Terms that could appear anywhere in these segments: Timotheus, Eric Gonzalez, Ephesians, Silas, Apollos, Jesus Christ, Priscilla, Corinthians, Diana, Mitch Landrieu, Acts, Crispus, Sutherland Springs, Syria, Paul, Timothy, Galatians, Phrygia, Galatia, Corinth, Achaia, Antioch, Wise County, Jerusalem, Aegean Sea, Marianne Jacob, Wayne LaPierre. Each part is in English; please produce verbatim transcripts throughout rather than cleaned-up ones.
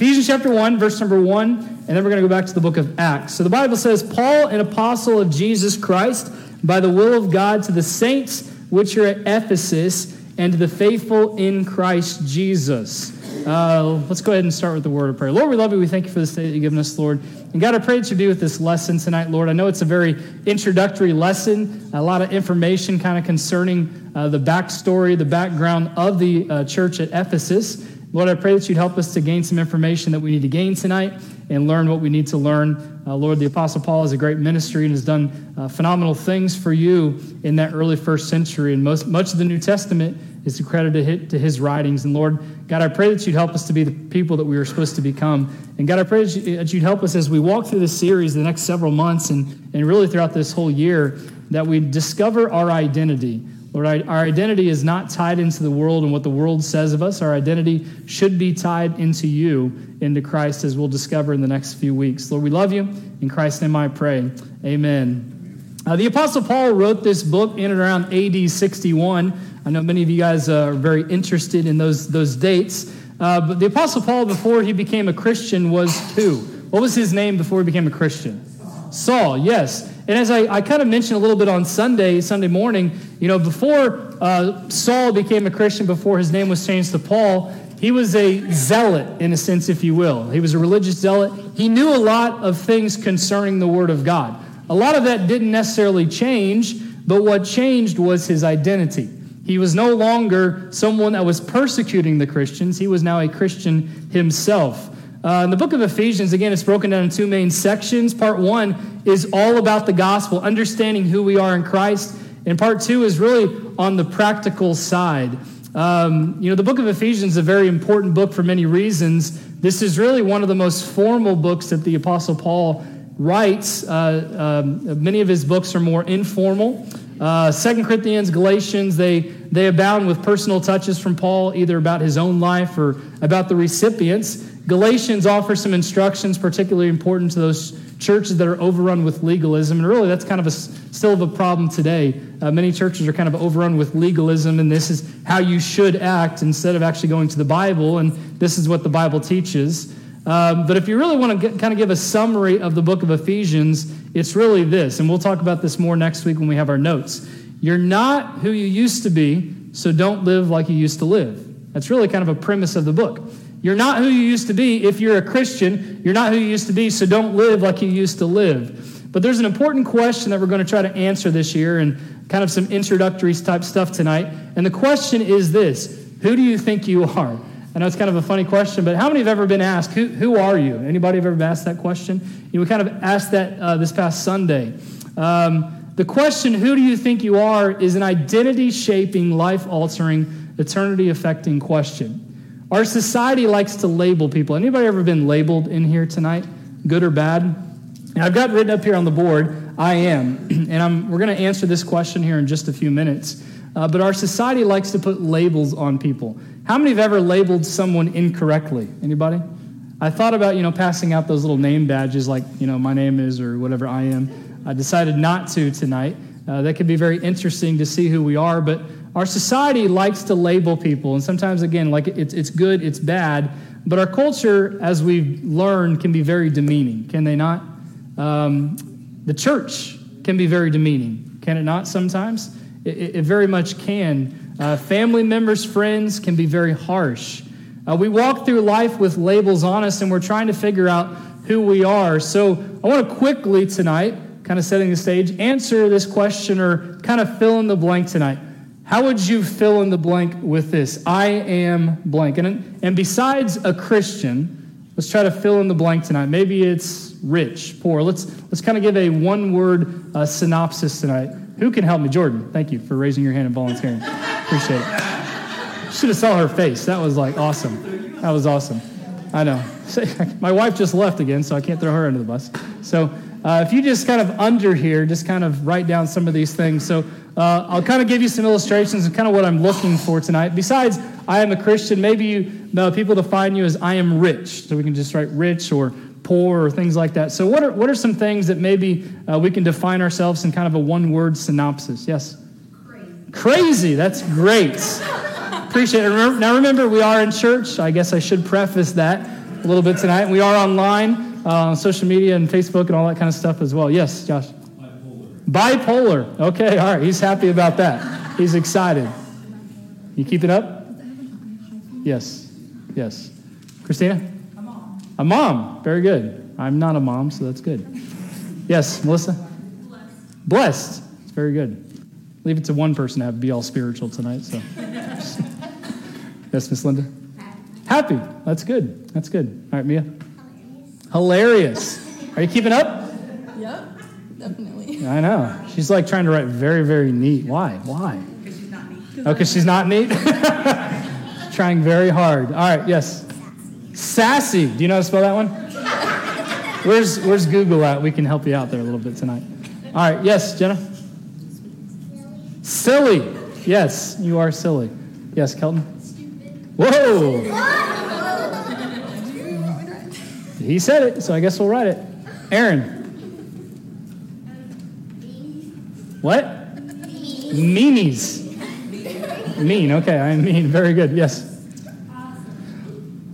Ephesians chapter one, verse number one, and then we're going to go back to the book of Acts. So the Bible says, Paul, an apostle of Jesus Christ, by the will of God, to the saints which are at Ephesus, and to the faithful in Christ Jesus. Uh, let's go ahead and start with the word of prayer. Lord, we love you. We thank you for this day that you've given us, Lord. And God, I pray that you do with this lesson tonight, Lord. I know it's a very introductory lesson, a lot of information kind of concerning uh, the backstory, the background of the uh, church at Ephesus. Lord, I pray that you'd help us to gain some information that we need to gain tonight and learn what we need to learn. Uh, Lord, the Apostle Paul is a great ministry and has done uh, phenomenal things for you in that early first century. And most much of the New Testament is accredited to his writings. And Lord, God, I pray that you'd help us to be the people that we are supposed to become. And God, I pray that you'd help us as we walk through this series the next several months and, and really throughout this whole year, that we discover our identity. Lord, our identity is not tied into the world and what the world says of us. Our identity should be tied into you, into Christ, as we'll discover in the next few weeks. Lord, we love you. In Christ's name I pray. Amen. Uh, the Apostle Paul wrote this book in and around A D sixty-one. I know many of you guys uh, are very interested in those, those dates. Uh, but the Apostle Paul, before he became a Christian, was who? What was his name before he became a Christian? Saul, yes. And as I, I kind of mentioned a little bit on Sunday, Sunday morning, you know, before uh, Saul became a Christian, before his name was changed to Paul, he was a zealot, in a sense, if you will. He was a religious zealot. He knew a lot of things concerning the Word of God. A lot of that didn't necessarily change, but what changed was his identity. He was no longer someone that was persecuting the Christians. He was now a Christian himself. Uh, in the book of Ephesians, again, it's broken down in two main sections. Part one is all about the gospel, understanding who we are in Christ. And part two is really on the practical side. Um, you know, the book of Ephesians is a very important book for many reasons. This is really one of the most formal books that the Apostle Paul writes. Uh, um, many of his books are more informal. Uh, Second Corinthians, Galatians, they, they abound with personal touches from Paul, either about his own life or about the recipients. Galatians offers some instructions particularly important to those churches that are overrun with legalism. And really, that's kind of a, still of a problem today. Uh, many churches are kind of overrun with legalism, and this is how you should act instead of actually going to the Bible, and this is what the Bible teaches. Um, but if you really want to get, kind of give a summary of the book of Ephesians, it's really this, and we'll talk about this more next week when we have our notes. You're not who you used to be, so don't live like you used to live. That's really kind of a premise of the book. You're not who you used to be. If you're a Christian, you're not who you used to be, so don't live like you used to live. But there's an important question that we're going to try to answer this year and kind of some introductory type stuff tonight. And the question is this: who do you think you are? I know it's kind of a funny question, but how many have ever been asked, who, who are you? Anybody have ever been asked that question? You know, we kind of asked that uh, this past Sunday. Um, the question, who do you think you are, is an identity-shaping, life-altering, eternity-affecting question. Our society likes to label people. Anybody ever been labeled in here tonight, good or bad? And I've got written up here on the board, I am. And I'm, we're going to answer this question here in just a few minutes. Uh, but our society likes to put labels on people. How many have ever labeled someone incorrectly? Anybody? I thought about, you know, passing out those little name badges like, you know, my name is or whatever I am. I decided not to tonight. Uh, that could be very interesting to see who we are, but our society likes to label people, and sometimes, again, like it's it's good, it's bad, but our culture, as we've learned, can be very demeaning, can they not? Um, the church can be very demeaning, can it not sometimes? It, it very much can. Uh, family members, friends can be very harsh. Uh, we walk through life with labels on us, and we're trying to figure out who we are. So I want to quickly tonight, kind of setting the stage, answer this question or kind of fill in the blank tonight. How would you fill in the blank with this? I am blank. And, and besides a Christian, let's try to fill in the blank tonight. Maybe it's rich, poor. Let's let's kind of give a one-word uh, synopsis tonight. Who can help me? Jordan, thank you for raising your hand and volunteering. Appreciate it. Should have saw her face. That was like awesome. That was awesome. I know. My wife just left again, so I can't throw her under the bus. So uh, if you just kind of under here, just kind of write down some of these things. So Uh, I'll kind of give you some illustrations of kind of what I'm looking for tonight. Besides, I am a Christian, maybe you know, people define you as I am rich. So we can just write rich or poor or things like that. So what are what are some things that maybe uh, we can define ourselves in kind of a one-word synopsis? Yes? Crazy. Crazy. That's great. Appreciate it. Now remember, we are in church. I guess I should preface that. a little bit tonight. We are online, uh, social media and Facebook and all that kind of stuff as well. Yes, Josh? Bipolar. Bipolar. Okay, all right. He's happy about that. He's excited. You keep it up? Yes. Yes. Christina? A mom. A mom. Very good. I'm not a mom, so that's good. Yes, Melissa? Blessed. Blessed. It's very good. Leave it to one person to have, be all spiritual tonight. So, yes, Miss Linda? Happy. Happy. That's good. That's good. All right, Mia? Hilarious. Hilarious. Are you keeping up? Yep, definitely. I know. She's like trying to write very, very neat. Why? Why? Because she's not neat. Oh, because she's not neat? Trying very hard. All right, yes. Sassy. Sassy. Do you know how to spell that one? Where's Where's Google at? We can help you out there a little bit tonight. All right, yes, Jenna? Silly. Yes, you are silly. Yes, Kelton? Stupid. Whoa. He said it, so I guess we'll write it. Aaron? What? Meanies. Mean, okay, I mean, very good. Yes.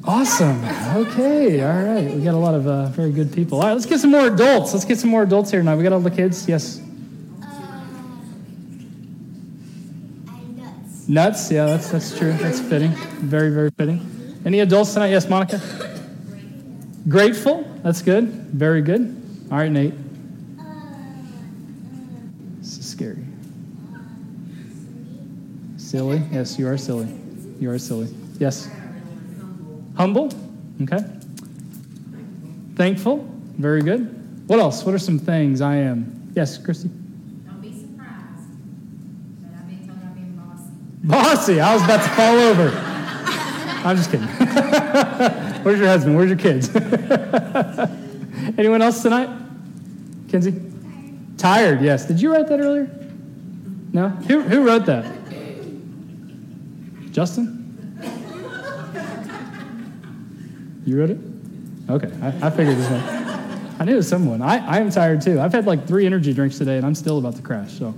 Awesome. Okay. All right. We got a lot of uh, very good people. All right. Let's get some more adults. Let's get some more adults here tonight. We got all the kids. Yes. Uh, I'm nuts. Nuts. Yeah, that's that's true. That's fitting. Very, very fitting. Any adults tonight? Yes, Monica. Grateful. That's good. Very good. All right, Nate. Uh, this is scary. Uh, silly. Silly. Yes, you are silly. You are silly. Yes. Humble, okay. Thankful. Thankful, very good. What else? What are some things I am? Yes, Christy? Don't be surprised that I'm being told I'm being bossy. Bossy, I was about to fall over. I'm just kidding. Where's your husband? Where's your kids? Anyone else tonight? Kenzie? Tired. Tired, yes. Did you write that earlier? No? Who, who wrote that? Justin? You wrote it? Okay, I, I figured this one. I knew it was someone. I, I am tired, too. I've had like three energy drinks today, and I'm still about to crash. So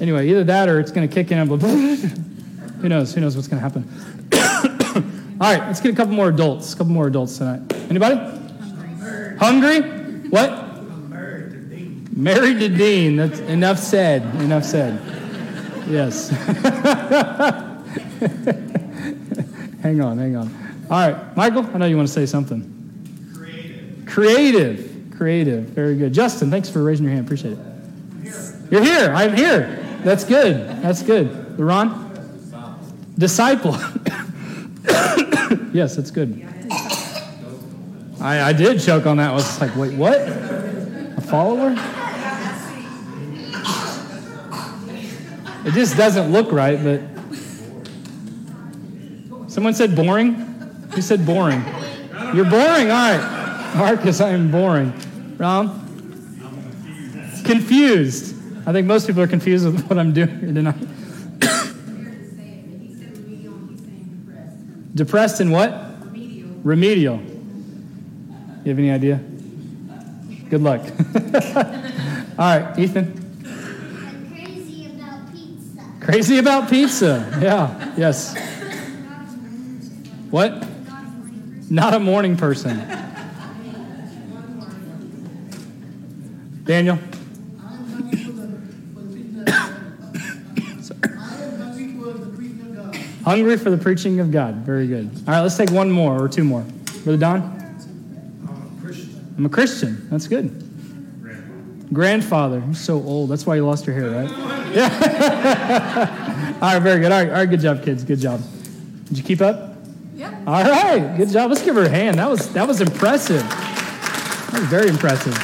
anyway, either that or it's going to kick in. And blah, blah, blah. Who knows? Who knows what's going to happen? All right, let's get a couple more adults. A couple more adults tonight. Anybody? Hungry? Hungry? What? I'm married to Dean. Married to Dean. That's enough said. Enough said. Yes. Hang on, hang on. All right, Michael, I know you want to say something. Creative. Creative. Creative. Very good. Justin, thanks for raising your hand. Appreciate it. I'm here. You're here. I'm here. That's good. That's good. Ron? Disciple. Disciple. Yes, that's good. I, I did choke on that. I was like, wait, what? A follower? It just doesn't look right, but... Someone said boring? You said boring. You're boring? All right. Marcus, I am boring. Ron? Confused. I think most people are confused with what I'm doing here tonight. Depressed and what? Remedial. Remedial. You have any idea? Good luck. All right, Ethan? I'm crazy about pizza. Crazy about pizza. Yeah, yes. What? Not a morning person. Daniel? Hungry for the preaching of God. Very good. All right, let's take one more or two more. Brother Don? I'm a Christian. I'm a Christian. That's good. Grandfather. Grandfather. You're so old. That's why you lost your hair, right? Yeah. All right, very good. All right, all right, good job, kids. Good job. Did you keep up? All right, good job. Let's give her a hand. That was that was impressive. That was very impressive.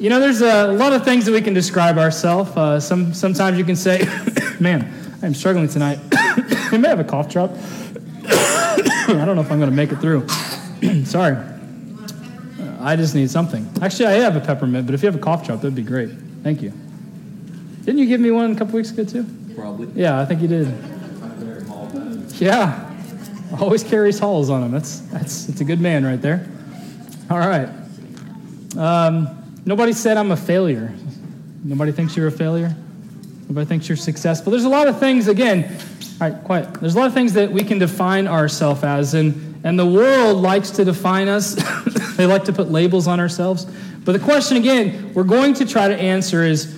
You know, there's a lot of things that we can describe ourselves. Uh, some sometimes you can say, "Man, I'm struggling tonight. I may have a cough drop. I don't know if I'm going to make it through. Sorry. Uh, I just need something. Actually, I have a peppermint, but if you have a cough drop, that'd be great. Thank you. Didn't you give me one a couple weeks ago too? Probably. Yeah, I think you did. Yeah. Always carries halls on him. That's that's it's a good man right there. All right. Um, nobody said I'm a failure. Nobody thinks you're a failure. Nobody thinks you're successful. There's a lot of things, again, all right, quiet. There's a lot of things that we can define ourselves as, and And the world likes to define us. They like to put labels on ourselves. But the question, again, we're going to try to answer is,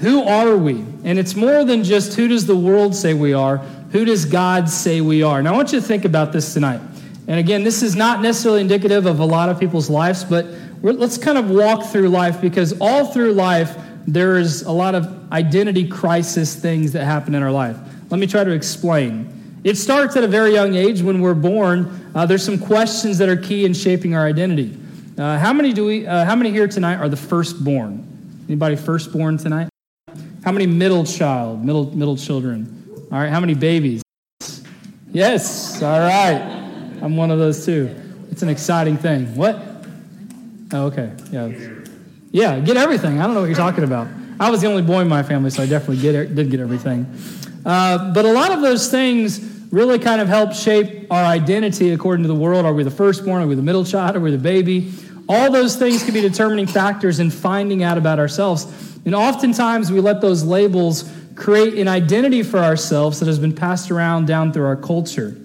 who are we? And it's more than just who does the world say we are, who does God say we are? And I want you to think about this tonight. And again, this is not necessarily indicative of a lot of people's lives, but we're, let's kind of walk through life, because all through life, there is a lot of identity crisis things that happen in our life. Let me try to explain. It starts at a very young age when we're born. Uh, there's some questions that are key in shaping our identity. Uh, how many do we? Uh, how many here tonight are the firstborn? Anybody firstborn tonight? How many middle child, middle middle children? All right. How many babies? Yes. All right. I'm one of those too. It's an exciting thing. What? Oh, okay. Yeah. Yeah. Get everything. I don't know what you're talking about. I was the only boy in my family, so I definitely get did get everything. Uh, but a lot of those things really kind of help shape our identity according to the world. Are we the firstborn? Are we the middle child? Are we the baby? All those things can be determining factors in finding out about ourselves. And oftentimes we let those labels create an identity for ourselves that has been passed around down through our culture.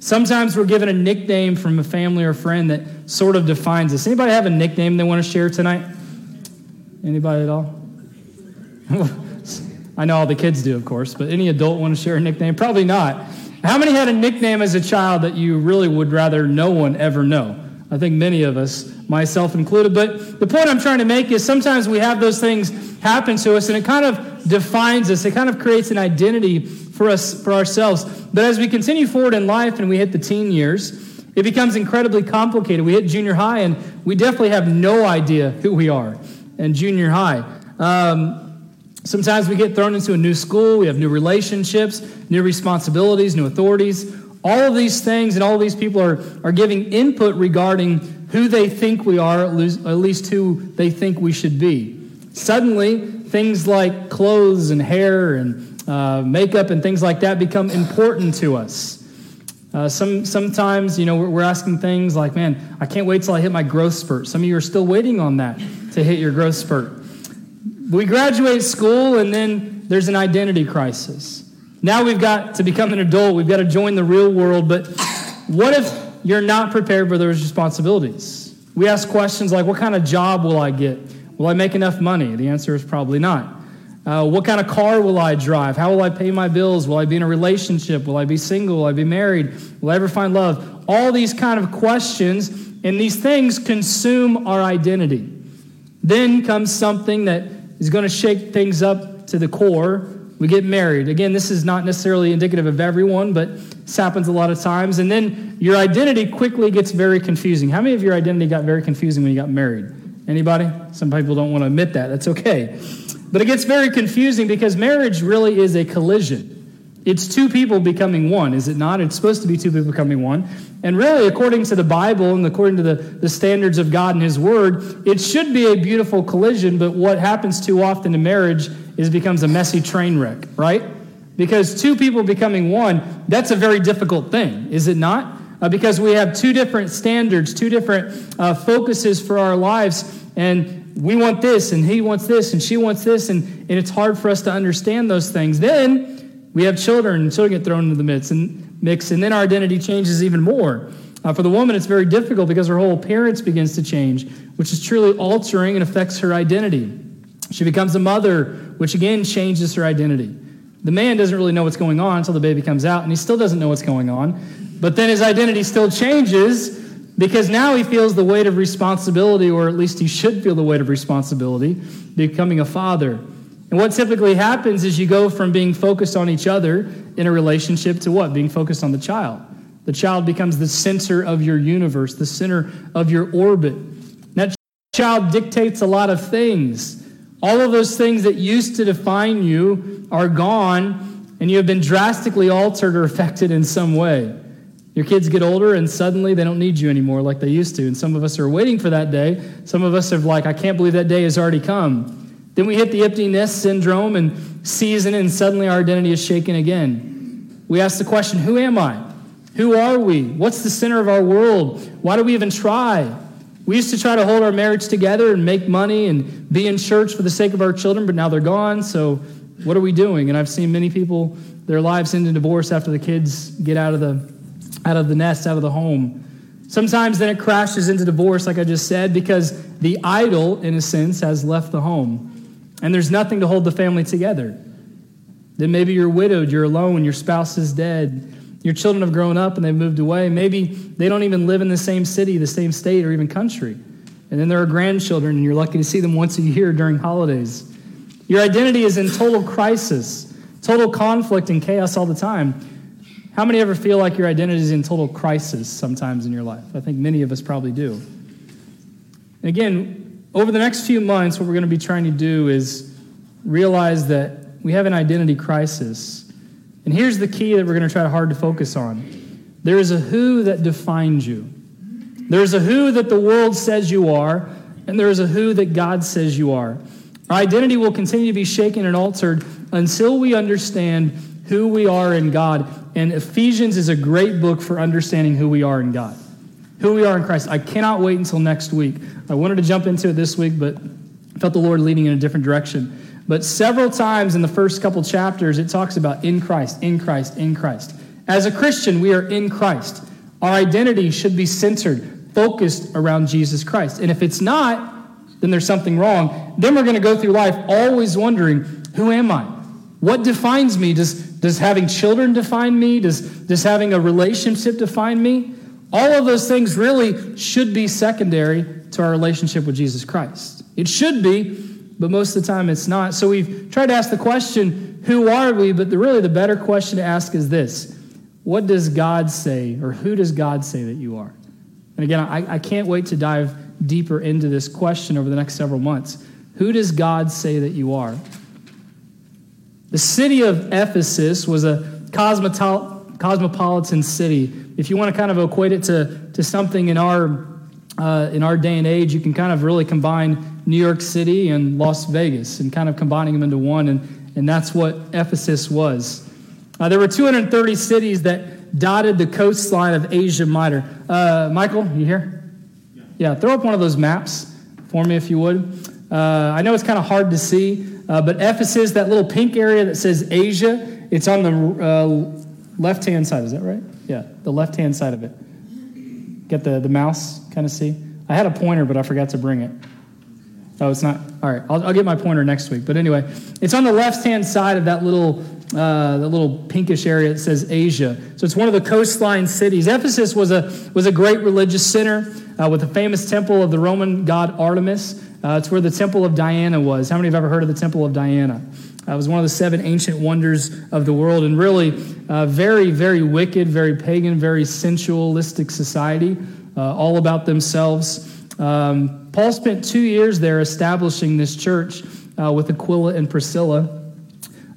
Sometimes we're given a nickname from a family or friend that sort of defines us. Anybody have a nickname they want to share tonight? Anybody at all? I know all the kids do, of course, but any adult want to share a nickname? Probably not. How many had a nickname as a child that you really would rather no one ever know? I think many of us, myself included. But the point I'm trying to make is sometimes we have those things happen to us, and it kind of defines us. It kind of creates an identity for us, for ourselves. But as we continue forward in life and we hit the teen years, it becomes incredibly complicated. We hit junior high, and we definitely have no idea who we are in junior high. Um... Sometimes we get thrown into a new school, we have new relationships, new responsibilities, new authorities. All of these things and all of these people are, are giving input regarding who they think we are, at least who they think we should be. Suddenly, things like clothes and hair and uh, makeup and things like that become important to us. Uh, some sometimes, you know, we're, we're asking things like, man, I can't wait till I hit my growth spurt. Some of you are still waiting on that to hit your growth spurt. We graduate school, and then there's an identity crisis. Now we've got to become an adult. We've got to join the real world. But what if you're not prepared for those responsibilities? We ask questions like, what kind of job will I get? Will I make enough money? The answer is probably not. Uh, what kind of car will I drive? How will I pay my bills? Will I be in a relationship? Will I be single? Will I be married? Will I ever find love? All these kind of questions, and these things consume our identity. Then comes something that is going to shake things up to the core. We get married. Again, this is not necessarily indicative of everyone, but this happens a lot of times. And then your identity quickly gets very confusing. How many of your identity got very confusing when you got married? Anybody? Some people don't want to admit that. That's okay. But it gets very confusing because marriage really is a collision. It's two people becoming one, is it not? It's supposed to be two people becoming one. And really, according to the Bible and according to the, the standards of God and His Word, it should be a beautiful collision, but what happens too often in marriage is it becomes a messy train wreck, right? Because two people becoming one, that's a very difficult thing, is it not? Uh, because we have two different standards, two different uh, focuses for our lives, and we want this, and he wants this, and she wants this, and, and it's hard for us to understand those things. Then we have children, and children get thrown into the midst, and mix, and then our identity changes even more. Uh, for the woman, it's very difficult because her whole appearance begins to change, which is truly altering and affects her identity. She becomes a mother, which again changes her identity. The man doesn't really know what's going on until the baby comes out, and he still doesn't know what's going on. But then his identity still changes because now he feels the weight of responsibility, or at least he should feel the weight of responsibility, becoming a father. And what typically happens is you go from being focused on each other in a relationship to what? Being focused on the child. The child becomes the center of your universe, the center of your orbit. And that child dictates a lot of things. All of those things that used to define you are gone, and you have been drastically altered or affected in some way. Your kids get older, and suddenly they don't need you anymore like they used to. And some of us are waiting for that day. Some of us are like, I can't believe that day has already come. Then we hit the empty nest syndrome and season, and suddenly our identity is shaken again. We ask the question, who am I? Who are we? What's the center of our world? Why do we even try? We used to try to hold our marriage together and make money and be in church for the sake of our children, but now they're gone, so what are we doing? And I've seen many people, their lives end in divorce after the kids get out of the, out of the nest, out of the home. Sometimes then it crashes into divorce, like I just said, because the idol, in a sense, has left the home. And there's nothing to hold the family together. Then maybe you're widowed, you're alone, your spouse is dead. Your children have grown up and they've moved away. Maybe they don't even live in the same city, the same state, or even country. And then there are grandchildren, and you're lucky to see them once a year during holidays. Your identity is in total crisis, total conflict and chaos all the time. How many ever feel like your identity is in total crisis sometimes in your life? I think many of us probably do. And again, over the next few months, what we're going to be trying to do is realize that we have an identity crisis. And here's the key that we're going to try hard to focus on. There is a who that defines you. There is a who that the world says you are, and there is a who that God says you are. Our identity will continue to be shaken and altered until we understand who we are in God. And Ephesians is a great book for understanding who we are in God, who we are in Christ. I cannot wait until next week. I wanted to jump into it this week, but I felt the Lord leading in a different direction. But several times in the first couple chapters, it talks about in Christ, in Christ, in Christ. As a Christian, we are in Christ. Our identity should be centered, focused around Jesus Christ. And if it's not, then there's something wrong. Then we're going to go through life always wondering, who am I? What defines me? Does, does having children define me? Does, does having a relationship define me? All of those things really should be secondary to our relationship with Jesus Christ. It should be. But most of the time it's not. So we've tried to ask the question, who are we? But the, really the better question to ask is this. What does God say, or who does God say that you are? And again, I, I can't wait to dive deeper into this question over the next several months. Who does God say that you are? The city of Ephesus was a cosmopol- cosmopolitan city. If you want to kind of equate it to, to something in our uh, in our day and age, you can kind of really combine New York City and Las Vegas and kind of combining them into one, and, and that's what Ephesus was. Uh, there were two hundred thirty cities that dotted the coastline of Asia Minor. Uh, Michael, you here? Yeah. yeah, throw up one of those maps for me if you would. Uh, I know it's kind of hard to see, uh, but Ephesus, that little pink area that says Asia, it's on the uh, left-hand side, is that right? Yeah, the left-hand side of it. Get the, the mouse, kind of see? I had a pointer, but I forgot to bring it. Oh, it's not. All right, I'll, I'll get my pointer next week. But anyway, it's on the left-hand side of that little uh, that little pinkish area that says Asia. So it's one of the coastline cities. Ephesus was a was a great religious center uh, with a famous temple of the Roman god Artemis. Uh, it's where the Temple of Diana was. How many have ever heard of the Temple of Diana? Uh, it was one of the seven ancient wonders of the world, and really uh, very, very wicked, very pagan, very sensualistic society, uh, all about themselves. Um, Paul spent two years there establishing this church uh, with Aquila and Priscilla.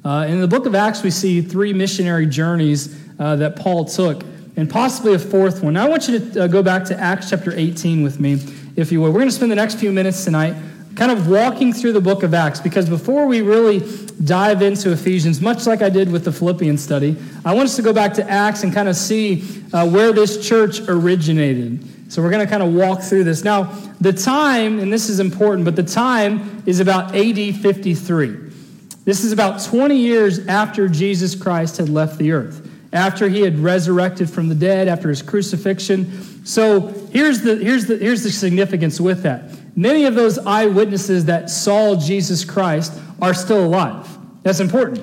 Uh, in the book of Acts, we see three missionary journeys uh, that Paul took, and possibly a fourth one. Now, I want you to uh, go back to Acts chapter eighteen with me, if you will. We're going to spend the next few minutes tonight kind of walking through the book of Acts, because before we really dive into Ephesians, much like I did with the Philippians study, I want us to go back to Acts and kind of see uh, where this church originated. So we're going to kind of walk through this. Now, the time, and this is important, but the time is about A D fifty-three. This is about twenty years after Jesus Christ had left the earth, after he had resurrected from the dead, after his crucifixion. So here's the here's the here's the significance with that. Many of those eyewitnesses that saw Jesus Christ are still alive. That's important.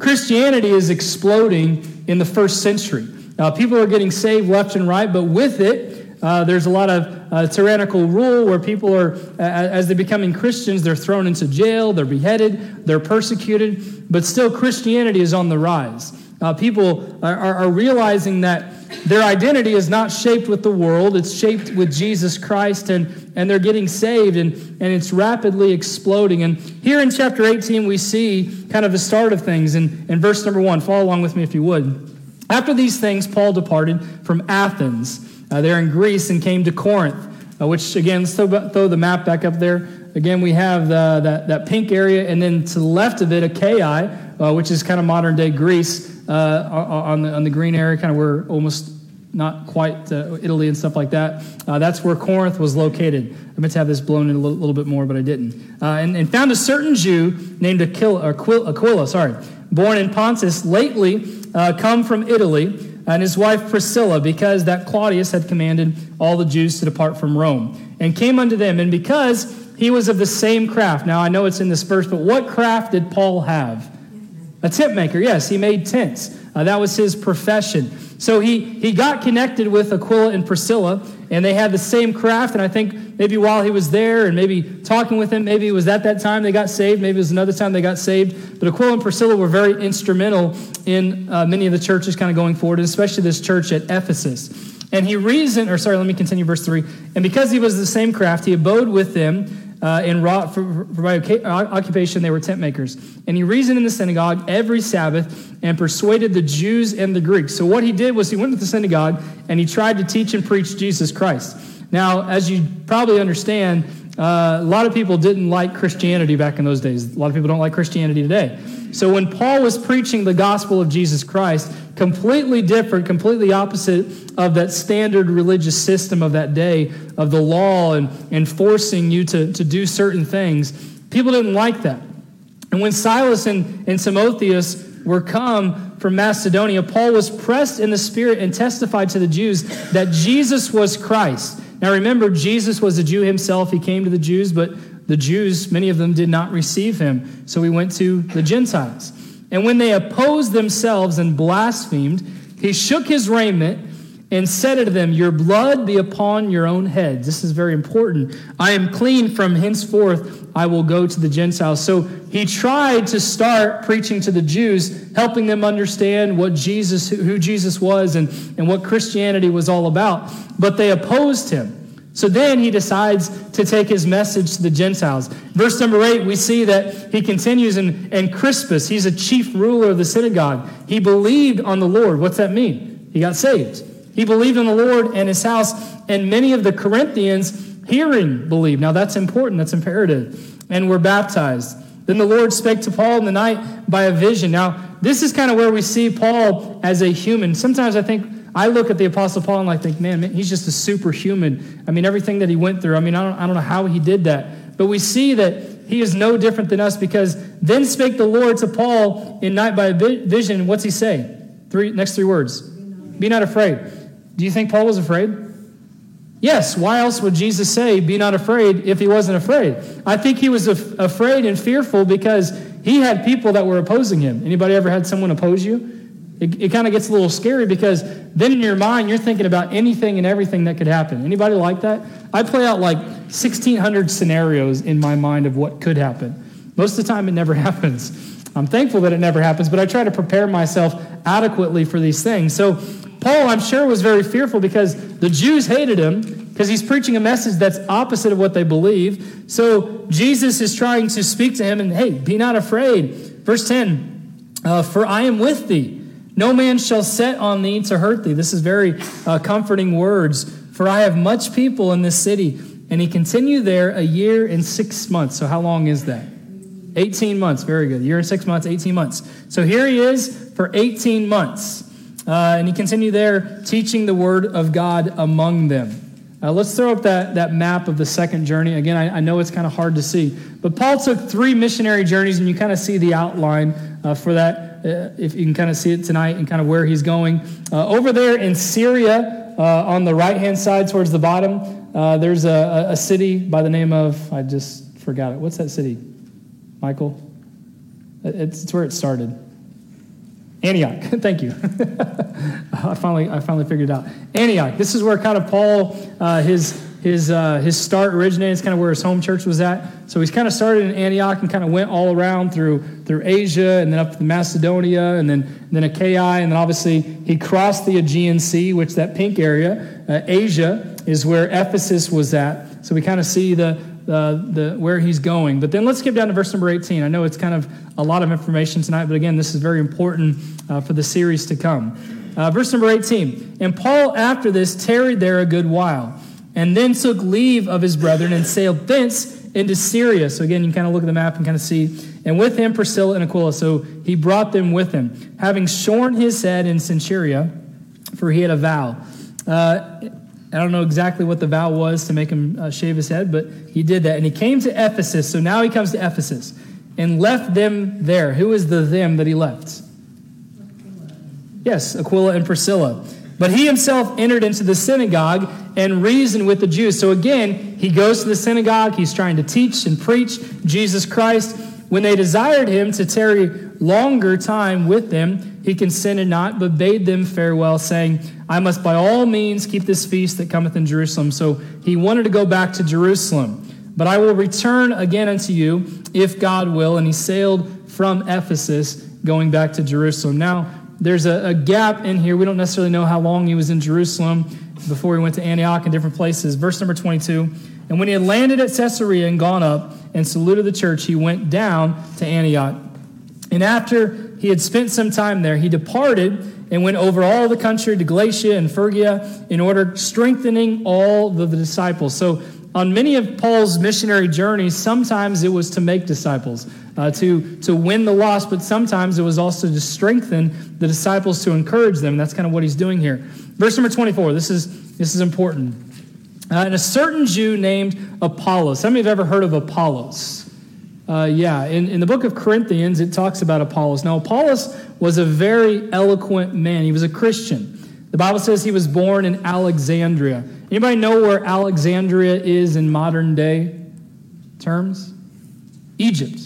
Christianity is exploding in the first century. Now, people are getting saved left and right, but with it, Uh, there's a lot of uh, tyrannical rule where people are, uh, as they're becoming Christians, they're thrown into jail, they're beheaded, they're persecuted, but still Christianity is on the rise. Uh, people are, are, are realizing that their identity is not shaped with the world, it's shaped with Jesus Christ, and, and they're getting saved, and, and it's rapidly exploding. And here in chapter eighteen, we see kind of the start of things in, in verse number one. Follow along with me if you would. After these things, Paul departed from Athens. Uh, they're in Greece and came to Corinth, uh, which, again, let's throw, throw the map back up there. Again, we have the, that, that pink area, and then to the left of it, Achaia, uh, which is kind of modern-day Greece, uh, on the on the green area, kind of where almost not quite uh, Italy and stuff like that. Uh, that's where Corinth was located. I meant to have this blown in a little, little bit more, but I didn't. Uh, and, and found a certain Jew named Aquila, Aquila, Aquila sorry, born in Pontus, lately uh, come from Italy, and his wife Priscilla, because that Claudius had commanded all the Jews to depart from Rome, and came unto them, and because he was of the same craft. Now, I know it's in this verse, but what craft did Paul have? A tent maker, yes, he made tents. Uh, that was his profession. So he, he got connected with Aquila and Priscilla, and they had the same craft, and I think maybe while he was there and maybe talking with him, maybe it was at that time they got saved, maybe it was another time they got saved, but Aquila and Priscilla were very instrumental in uh, many of the churches kind of going forward, and especially this church at Ephesus. And he reasoned, or sorry, let me continue verse three. And because he was the same craft, he abode with them, Uh, and wrought for, for by occupation, they were tent makers. And he reasoned in the synagogue every Sabbath and persuaded the Jews and the Greeks. So what he did was he went to the synagogue and he tried to teach and preach Jesus Christ. Now, as you probably understand, uh, a lot of people didn't like Christianity back in those days. A lot of people don't like Christianity today. So when Paul was preaching the gospel of Jesus Christ, completely different, completely opposite of that standard religious system of that day, of the law and, and forcing you to, to do certain things, people didn't like that. And when Silas and, and Timotheus were come from Macedonia, Paul was pressed in the Spirit and testified to the Jews that Jesus was Christ. Now remember, Jesus was a Jew himself. He came to the Jews, but the Jews, many of them, did not receive him, so he went to the Gentiles. And when they opposed themselves and blasphemed, he shook his raiment and said unto them, Your blood be upon your own heads. This is very important. I am clean from henceforth. I will go to the Gentiles. So he tried to start preaching to the Jews, helping them understand what Jesus, who Jesus was and, and what Christianity was all about. But they opposed him. So then he decides to take his message to the Gentiles. Verse number eight, we see that he continues, and, and Crispus, he's a chief ruler of the synagogue. He believed on the Lord. What's that mean? He got saved. He believed on the Lord and his house, and many of the Corinthians hearing believed. Now that's important. That's imperative. And were baptized. Then the Lord spake to Paul in the night by a vision. Now this is kind of where we see Paul as a human. Sometimes I think, I look at the Apostle Paul and I think, man, man, he's just a superhuman. I mean, everything that he went through, I mean, I don't, I don't know how he did that. But we see that he is no different than us, because then spake the Lord to Paul in night by a vision. What's he say? Three next three words. Be not afraid. Do you think Paul was afraid? Yes. Why else would Jesus say, be not afraid, if he wasn't afraid? I think he was af- afraid and fearful because he had people that were opposing him. Anybody ever had someone oppose you? It, it kind of gets a little scary, because then in your mind, you're thinking about anything and everything that could happen. Anybody like that? I play out like sixteen hundred scenarios in my mind of what could happen. Most of the time, it never happens. I'm thankful that it never happens, but I try to prepare myself adequately for these things. So Paul, I'm sure, was very fearful because the Jews hated him, because he's preaching a message that's opposite of what they believe. So Jesus is trying to speak to him, and hey, be not afraid. Verse ten, uh, for I am with thee. No man shall set on thee to hurt thee. This is very uh, comforting words. For I have much people in this city. And he continued there a year and six months. So how long is that? eighteen months. Very good. A year and six months, eighteen months. So here he is for eighteen months. Uh, and he continued there teaching the word of God among them. Uh, let's throw up that, that map of the second journey. Again, I, I know it's kind of hard to see. But Paul took three missionary journeys, and you kind of see the outline uh, for that. Uh, if you can kind of see it tonight and kind of where he's going. Uh, over there in Syria, uh, on the right-hand side towards the bottom, uh, there's a, a city by the name of, I just forgot it. What's that city, Michael? It's, it's where it started. Antioch. Thank you. I finally I finally figured it out. Antioch. This is where kind of Paul, uh, his... His uh, his start originated. It's kind of where his home church was at. So he's kind of started in Antioch and kind of went all around through through Asia and then up to Macedonia and then and then Achaia. And then obviously he crossed the Aegean Sea, which that pink area, uh, Asia, is where Ephesus was at. So we kind of see the, the, the where he's going. But then let's skip down to verse number eighteen. I know it's kind of a lot of information tonight, but again, this is very important uh, for the series to come. Uh, verse number eighteen. And Paul after this tarried there a good while, and then took leave of his brethren and sailed thence into Syria. So again, you can kind of look at the map and kind of see. And with him Priscilla and Aquila. So he brought them with him, having shorn his head in Centuria, for he had a vow. Uh, I don't know exactly what the vow was to make him uh, shave his head, but he did that. And he came to Ephesus. So now he comes to Ephesus and left them there. Who is the them that he left? Yes, Aquila and Priscilla. But he himself entered into the synagogue and reasoned with the Jews. So again, he goes to the synagogue. He's trying to teach and preach Jesus Christ. When they desired him to tarry longer time with them, he consented not, but bade them farewell, saying, I must by all means keep this feast that cometh in Jerusalem. So he wanted to go back to Jerusalem. But I will return again unto you, if God will. And he sailed from Ephesus, going back to Jerusalem. Now, there's a, a gap in here. We don't necessarily know how long he was in Jerusalem before he went to Antioch and different places. Verse number twenty-two, and when he had landed at Caesarea and gone up and saluted the church, he went down to Antioch. And after he had spent some time there, he departed and went over all the country to Galatia and Phrygia in order strengthening all of the disciples. So on many of Paul's missionary journeys, sometimes it was to make disciples, uh, to, to win the lost, but sometimes it was also to strengthen the disciples, to encourage them. That's kind of what he's doing here. Verse number twenty-four, this is this is important. Uh, and a certain Jew named Apollos. How many have ever heard of Apollos? Uh, yeah, in, in the book of Corinthians, it talks about Apollos. Now, Apollos was a very eloquent man. He was a Christian. The Bible says he was born in Alexandria. Anybody know where Alexandria is in modern day terms? Egypt.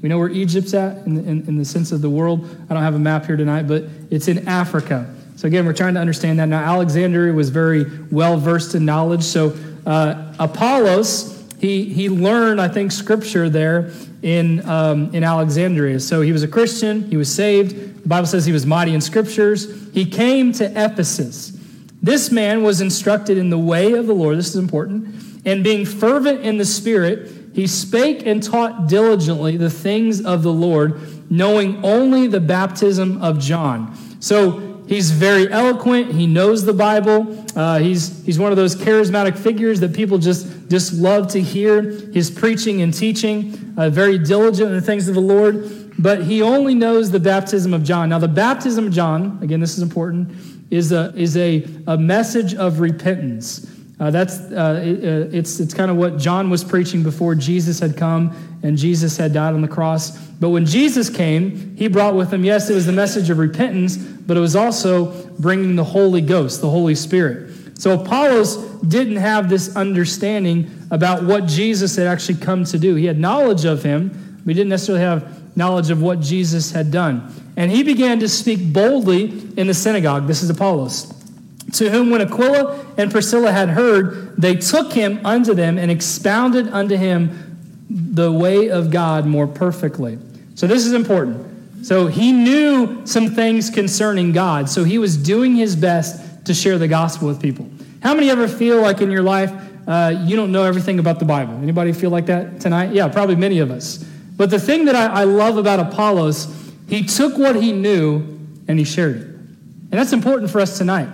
We know where Egypt's at in the, in, in the sense of the world. I don't have a map here tonight, but it's in Africa. So again, we're trying to understand that. Now, Alexandria was very well-versed in knowledge. So uh, Apollos, he he learned, I think, scripture there in um, in Alexandria. So he was a Christian. He was saved. The Bible says he was mighty in scriptures. He came to Ephesus. This man was instructed in the way of the Lord, this is important, and being fervent in the Spirit, he spake and taught diligently the things of the Lord, knowing only the baptism of John. So he's very eloquent, he knows the Bible, uh, he's he's one of those charismatic figures that people just, just love to hear, his preaching and teaching, uh, very diligent in the things of the Lord, but he only knows the baptism of John. Now the baptism of John, again this is important, is a is a, a message of repentance. Uh, that's uh, it, uh, it's it's kind of what John was preaching before Jesus had come and Jesus had died on the cross. But when Jesus came, he brought with him, yes, it was the message of repentance, but it was also bringing the Holy Ghost, the Holy Spirit. So Apollos didn't have this understanding about what Jesus had actually come to do. He had knowledge of him, but he didn't necessarily have knowledge of what Jesus had done. And he began to speak boldly in the synagogue. This is Apollos. To whom when Aquila and Priscilla had heard, they took him unto them and expounded unto him the way of God more perfectly. So this is important. So he knew some things concerning God. So he was doing his best to share the gospel with people. How many ever feel like in your life uh, you don't know everything about the Bible? Anybody feel like that tonight? Yeah, probably many of us. But the thing that I, I love about Apollos, he took what he knew and he shared it. And that's important for us tonight.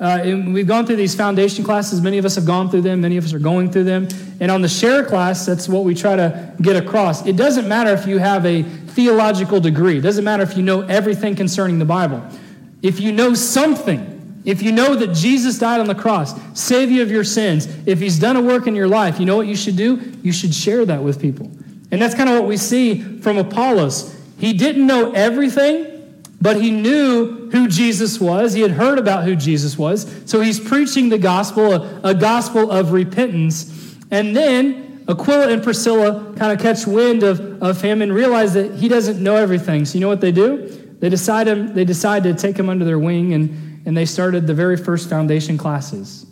Uh, and we've gone through these foundation classes. Many of us have gone through them. Many of us are going through them. And on the share class, that's what we try to get across. It doesn't matter if you have a theological degree. It doesn't matter if you know everything concerning the Bible. If you know something, if you know that Jesus died on the cross, save you of your sins, if he's done a work in your life, you know what you should do? You should share that with people. And that's kind of what we see from Apollos. He didn't know everything, but he knew who Jesus was. He had heard about who Jesus was. So he's preaching the gospel, a, a gospel of repentance. And then Aquila and Priscilla kind of catch wind of, of him and realize that he doesn't know everything. So you know what they do? They decide, him, they decide to take him under their wing, and, and they started the very first foundation classes.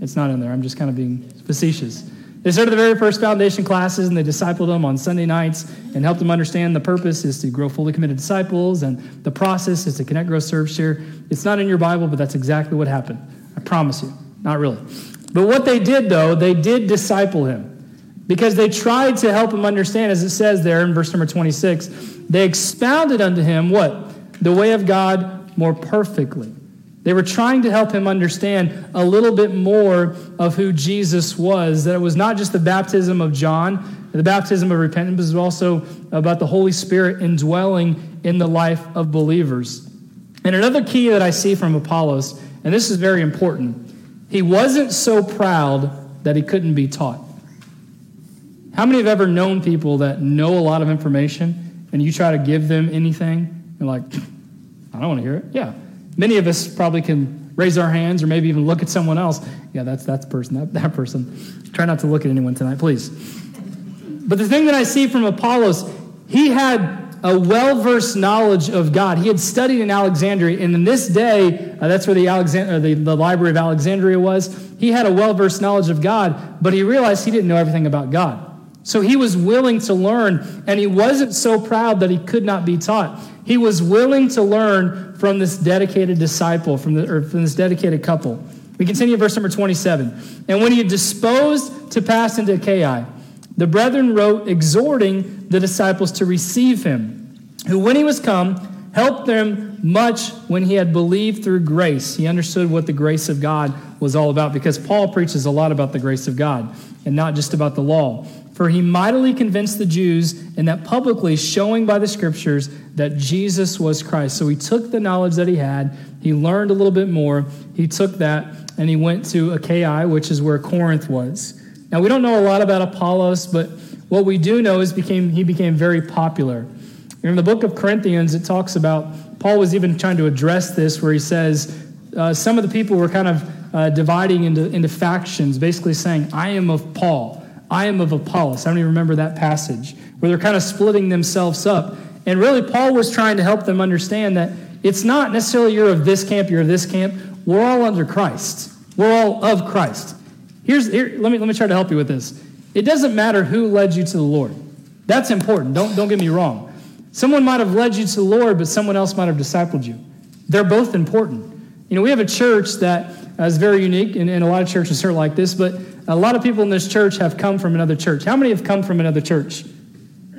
It's not in there. I'm just kind of being facetious. They started the very first foundation classes, and they discipled them on Sunday nights and helped them understand the purpose is to grow fully committed disciples, and the process is to connect, grow, serve, share. It's not in your Bible, but that's exactly what happened. I promise you. Not really. But what they did, though, they did disciple him because they tried to help him understand, as it says there in verse number twenty-six, they expounded unto him what? The way of God more perfectly. They were trying to help him understand a little bit more of who Jesus was, that it was not just the baptism of John, the baptism of repentance, but it was also about the Holy Spirit indwelling in the life of believers. And another key that I see from Apollos, and this is very important, he wasn't so proud that he couldn't be taught. How many have ever known people that know a lot of information, and you try to give them anything, and like, I don't want to hear it. Yeah. Many of us probably can raise our hands or maybe even look at someone else. Yeah, that's that person, that, that person. Try not to look at anyone tonight, please. But the thing that I see from Apollos, he had a well-versed knowledge of God. He had studied in Alexandria, and in this day, uh, that's where the, Alexand- or the, the Library of Alexandria was. He had a well-versed knowledge of God, but he realized he didn't know everything about God. So he was willing to learn, and he wasn't so proud that he could not be taught. He was willing to learn from this dedicated disciple, from, the, or from this dedicated couple. We continue verse number twenty-seven. And when he had disposed to pass into Achaia, the brethren wrote, exhorting the disciples to receive him, who when he was come, helped them much when he had believed through grace. He understood what the grace of God was all about, because Paul preaches a lot about the grace of God and not just about the law. For he mightily convinced the Jews, and that publicly, showing by the scriptures that Jesus was Christ. So he took the knowledge that he had, he learned a little bit more, he took that, and he went to Achaia, which is where Corinth was. Now, we don't know a lot about Apollos, but what we do know is became he became very popular. In the book of Corinthians, it talks about, Paul was even trying to address this, where he says uh, some of the people were kind of uh, dividing into, into factions, basically saying, I am of Paul. I am of Apollos. I don't even remember that passage, where they're kind of splitting themselves up. And really, Paul was trying to help them understand that it's not necessarily you're of this camp, you're of this camp. We're all under Christ. We're all of Christ. Here's here, let me let me try to help you with this. It doesn't matter who led you to the Lord. That's important. Don't don't get me wrong. Someone might have led you to the Lord, but someone else might have discipled you. They're both important. You know, we have a church that is very unique, and, and a lot of churches are like this, but a lot of people in this church have come from another church. How many have come from another church?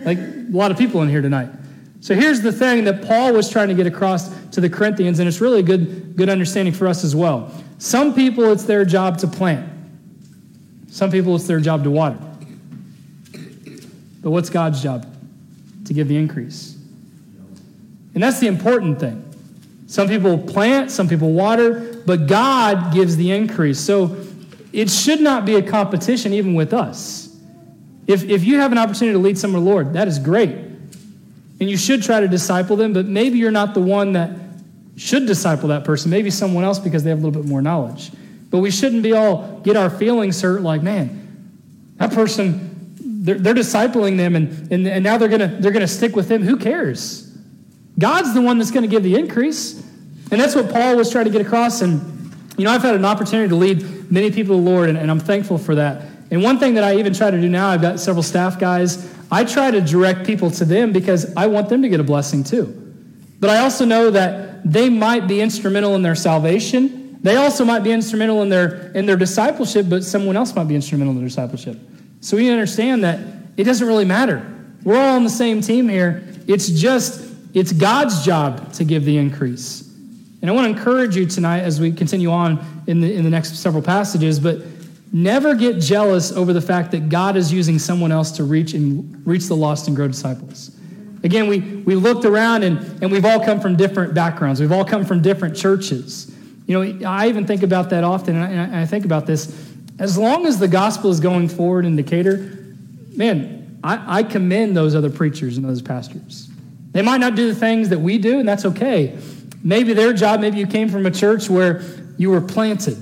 Like a lot of people in here tonight. So here's the thing that Paul was trying to get across to the Corinthians, and it's really a good, good understanding for us as well. Some people, it's their job to plant. Some people, it's their job to water. But what's God's job? To give the increase. And that's the important thing. Some people plant, some people water, but God gives the increase. So it should not be a competition even with us. If if you have an opportunity to lead someone to the Lord, that is great. And you should try to disciple them, but maybe you're not the one that should disciple that person. Maybe someone else, because they have a little bit more knowledge. But we shouldn't be all, get our feelings hurt like, man, that person, they're, they're discipling them, and, and, and now they're gonna they're gonna stick with them. Who cares? God's the one that's gonna give the increase. And that's what Paul was trying to get across. And you know, I've had an opportunity to lead many people to the Lord, and, and I'm thankful for that. And one thing that I even try to do now, I've got several staff guys, I try to direct people to them because I want them to get a blessing too. But I also know that they might be instrumental in their salvation. They also might be instrumental in their in their discipleship, but someone else might be instrumental in their discipleship. So we understand that it doesn't really matter. We're all on the same team here. It's just, it's God's job to give the increase. And I want to encourage you tonight as we continue on in the in the next several passages, but never get jealous over the fact that God is using someone else to reach and reach the lost and grow disciples. Again, we, we looked around, and, and we've all come from different backgrounds. We've all come from different churches. You know, I even think about that often, and I, and I think about this. As long as the gospel is going forward in Decatur, man, I, I commend those other preachers and those pastors. They might not do the things that we do, and that's okay. Maybe their job, maybe you came from a church where you were planted.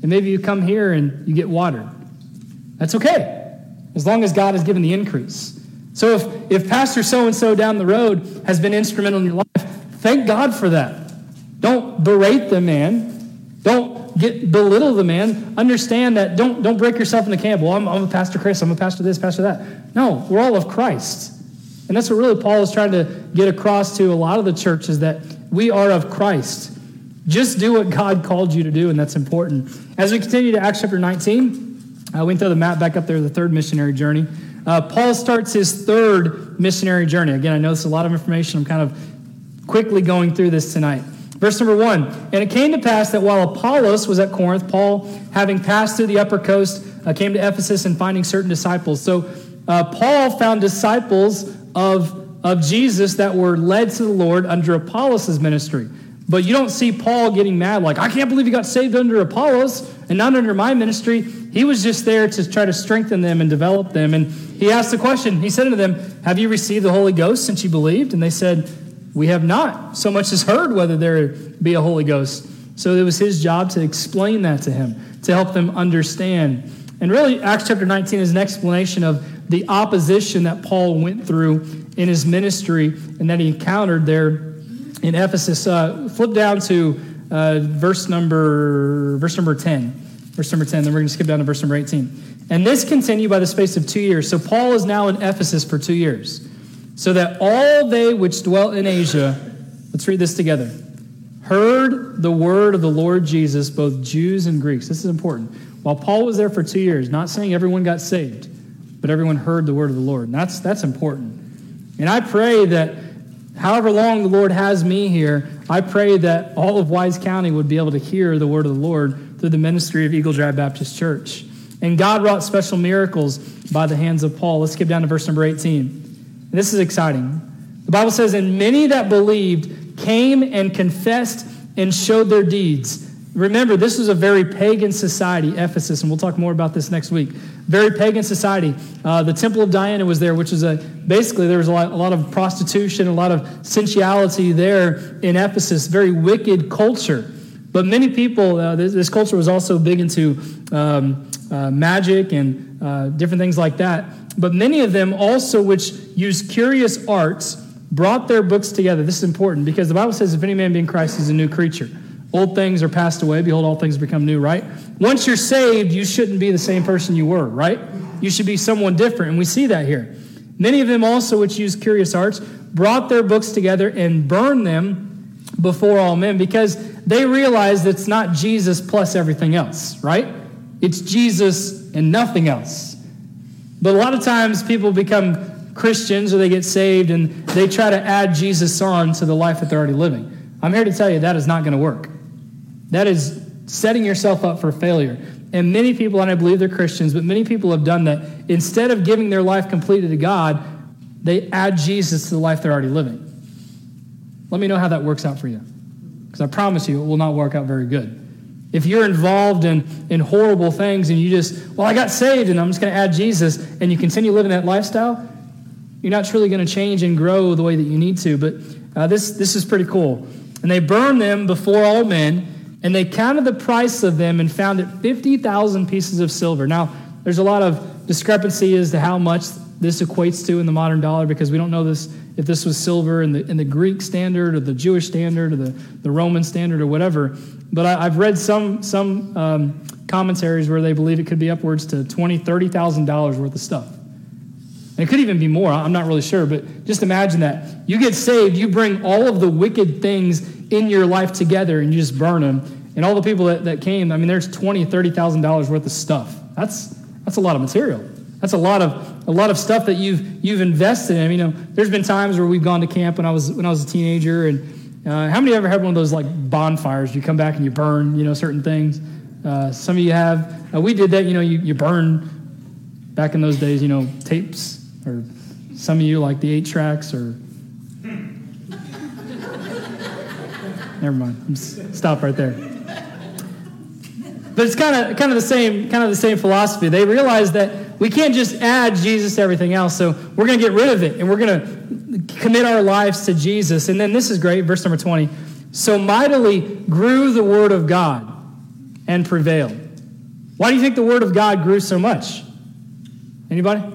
And maybe you come here and you get watered. That's okay, as long as God has given the increase. So if, if Pastor so-and-so down the road has been instrumental in your life, thank God for that. Don't berate the man. Don't get belittle the man. Understand that don't, don't break yourself into camp. Well, I'm, I'm a Pastor Chris. I'm a Pastor this, Pastor that. No, we're all of Christ. And that's what really Paul is trying to get across to a lot of the churches, that we are of Christ. Just do what God called you to do, and that's important. As we continue to Acts chapter nineteen, uh, we can throw the map back up there, the third missionary journey. Uh, Paul starts his third missionary journey. Again, I know this is a lot of information. I'm kind of quickly going through this tonight. Verse number one, and it came to pass that while Apollos was at Corinth, Paul, having passed through the upper coast, uh, came to Ephesus and finding certain disciples. So uh, Paul found disciples of of Jesus that were led to the Lord under Apollos' ministry. But you don't see Paul getting mad like, I can't believe he got saved under Apollos and not under my ministry. He was just there to try to strengthen them and develop them. And he asked the question, he said to them, have you received the Holy Ghost since you believed? And they said, we have not so much as heard whether there be a Holy Ghost. So it was his job to explain that to him, to help them understand. And really, Acts chapter nineteen is an explanation of the opposition that Paul went through in his ministry and that he encountered there in Ephesus. Uh, flip down to uh, verse number verse number ten. Verse number ten, then we're going to skip down to verse number eighteen. And this continued by the space of two years. So Paul is now in Ephesus for two years, so that all they which dwelt in Asia, let's read this together, heard the word of the Lord Jesus, both Jews and Greeks. This is important. While Paul was there for two years, not saying everyone got saved, but everyone heard the word of the Lord. And that's, that's important. And I pray that however long the Lord has me here, I pray that all of Wise County would be able to hear the word of the Lord through the ministry of Eagle Drive Baptist Church. And God wrought special miracles by the hands of Paul. Let's skip down to verse number eighteen. And this is exciting. The Bible says, and many that believed came and confessed and showed their deeds. Remember, this was a very pagan society, Ephesus, and we'll talk more about this next week. Very pagan society. Uh, the Temple of Diana was there, which is a, basically there was a lot, a lot of prostitution, a lot of sensuality there in Ephesus. Very wicked culture. But many people, uh, this, this culture was also big into um, uh, magic and uh, different things like that. But many of them also, which used curious arts, brought their books together. This is important because the Bible says, if any man be in Christ, he's a new creature. Old things are passed away. Behold, all things become new, right? Once you're saved, you shouldn't be the same person you were, right? You should be someone different, and we see that here. Many of them also, which used curious arts, brought their books together and burned them before all men, because they realized it's not Jesus plus everything else, right? It's Jesus and nothing else. But a lot of times people become Christians or they get saved and they try to add Jesus on to the life that they're already living. I'm here to tell you that is not going to work. That is setting yourself up for failure. And many people, and I believe they're Christians, but many people have done that. Instead of giving their life completely to God, they add Jesus to the life they're already living. Let me know how that works out for you, because I promise you it will not work out very good. If you're involved in, in horrible things and you just, well, I got saved and I'm just going to add Jesus, and you continue living that lifestyle, you're not truly going to change and grow the way that you need to. But uh, this this is pretty cool. And they burned them before all men, and they counted the price of them and found it fifty thousand pieces of silver. Now, there's a lot of discrepancy as to how much this equates to in the modern dollar, because we don't know this if this was silver in the in the Greek standard or the Jewish standard or the, the Roman standard or whatever. But I, I've read some some um, commentaries where they believe it could be upwards to twenty thousand dollars, thirty thousand dollars worth of stuff. And it could even be more. I'm not really sure, but just imagine that. You get saved, you bring all of the wicked things in your life together, and you just burn them. And all the people that, that came, I mean, there's twenty thousand dollars, thirty thousand dollars worth of stuff. That's that's a lot of material. That's a lot of a lot of stuff that you've you've invested in. I mean, you know, there's been times where we've gone to camp when I was when I was a teenager, and uh, how many ever had one of those like bonfires? You come back and you burn, you know, certain things. Uh, some of you have. Uh, we did that. You know, you you burn back in those days. You know, tapes. Or some of you like the eight tracks, or never mind. I'm s- stop right there. But it's kind of kind of the same kind of the same philosophy. They realized that we can't just add Jesus to everything else, so we're going to get rid of it, and we're going to commit our lives to Jesus. And then this is great, verse number twenty. So mightily grew the word of God and prevailed. Why do you think the word of God grew so much? Anybody?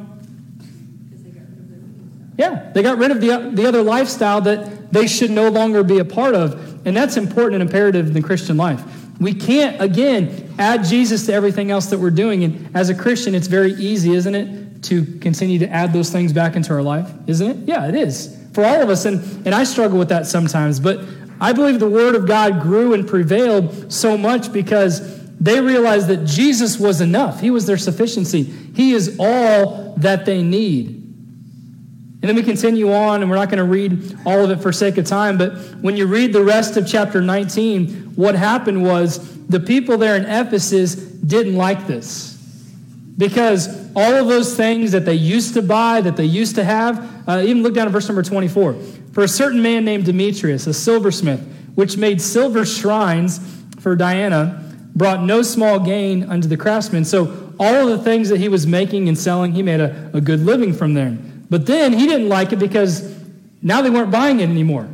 Yeah, they got rid of the, the other lifestyle that they should no longer be a part of. And that's important and imperative in the Christian life. We can't, again, add Jesus to everything else that we're doing. And as a Christian, it's very easy, isn't it, to continue to add those things back into our life, isn't it? Yeah, it is for all of us. And, and I struggle with that sometimes. But I believe the word of God grew and prevailed so much because they realized that Jesus was enough. He was their sufficiency. He is all that they need. And then we continue on, and we're not going to read all of it for sake of time, but when you read the rest of chapter nineteen, what happened was the people there in Ephesus didn't like this, because all of those things that they used to buy, that they used to have, uh, even look down at verse number twenty-four. For a certain man named Demetrius, a silversmith, which made silver shrines for Diana, brought no small gain unto the craftsmen. So all of the things that he was making and selling, he made a, a good living from them. But then he didn't like it because now they weren't buying it anymore.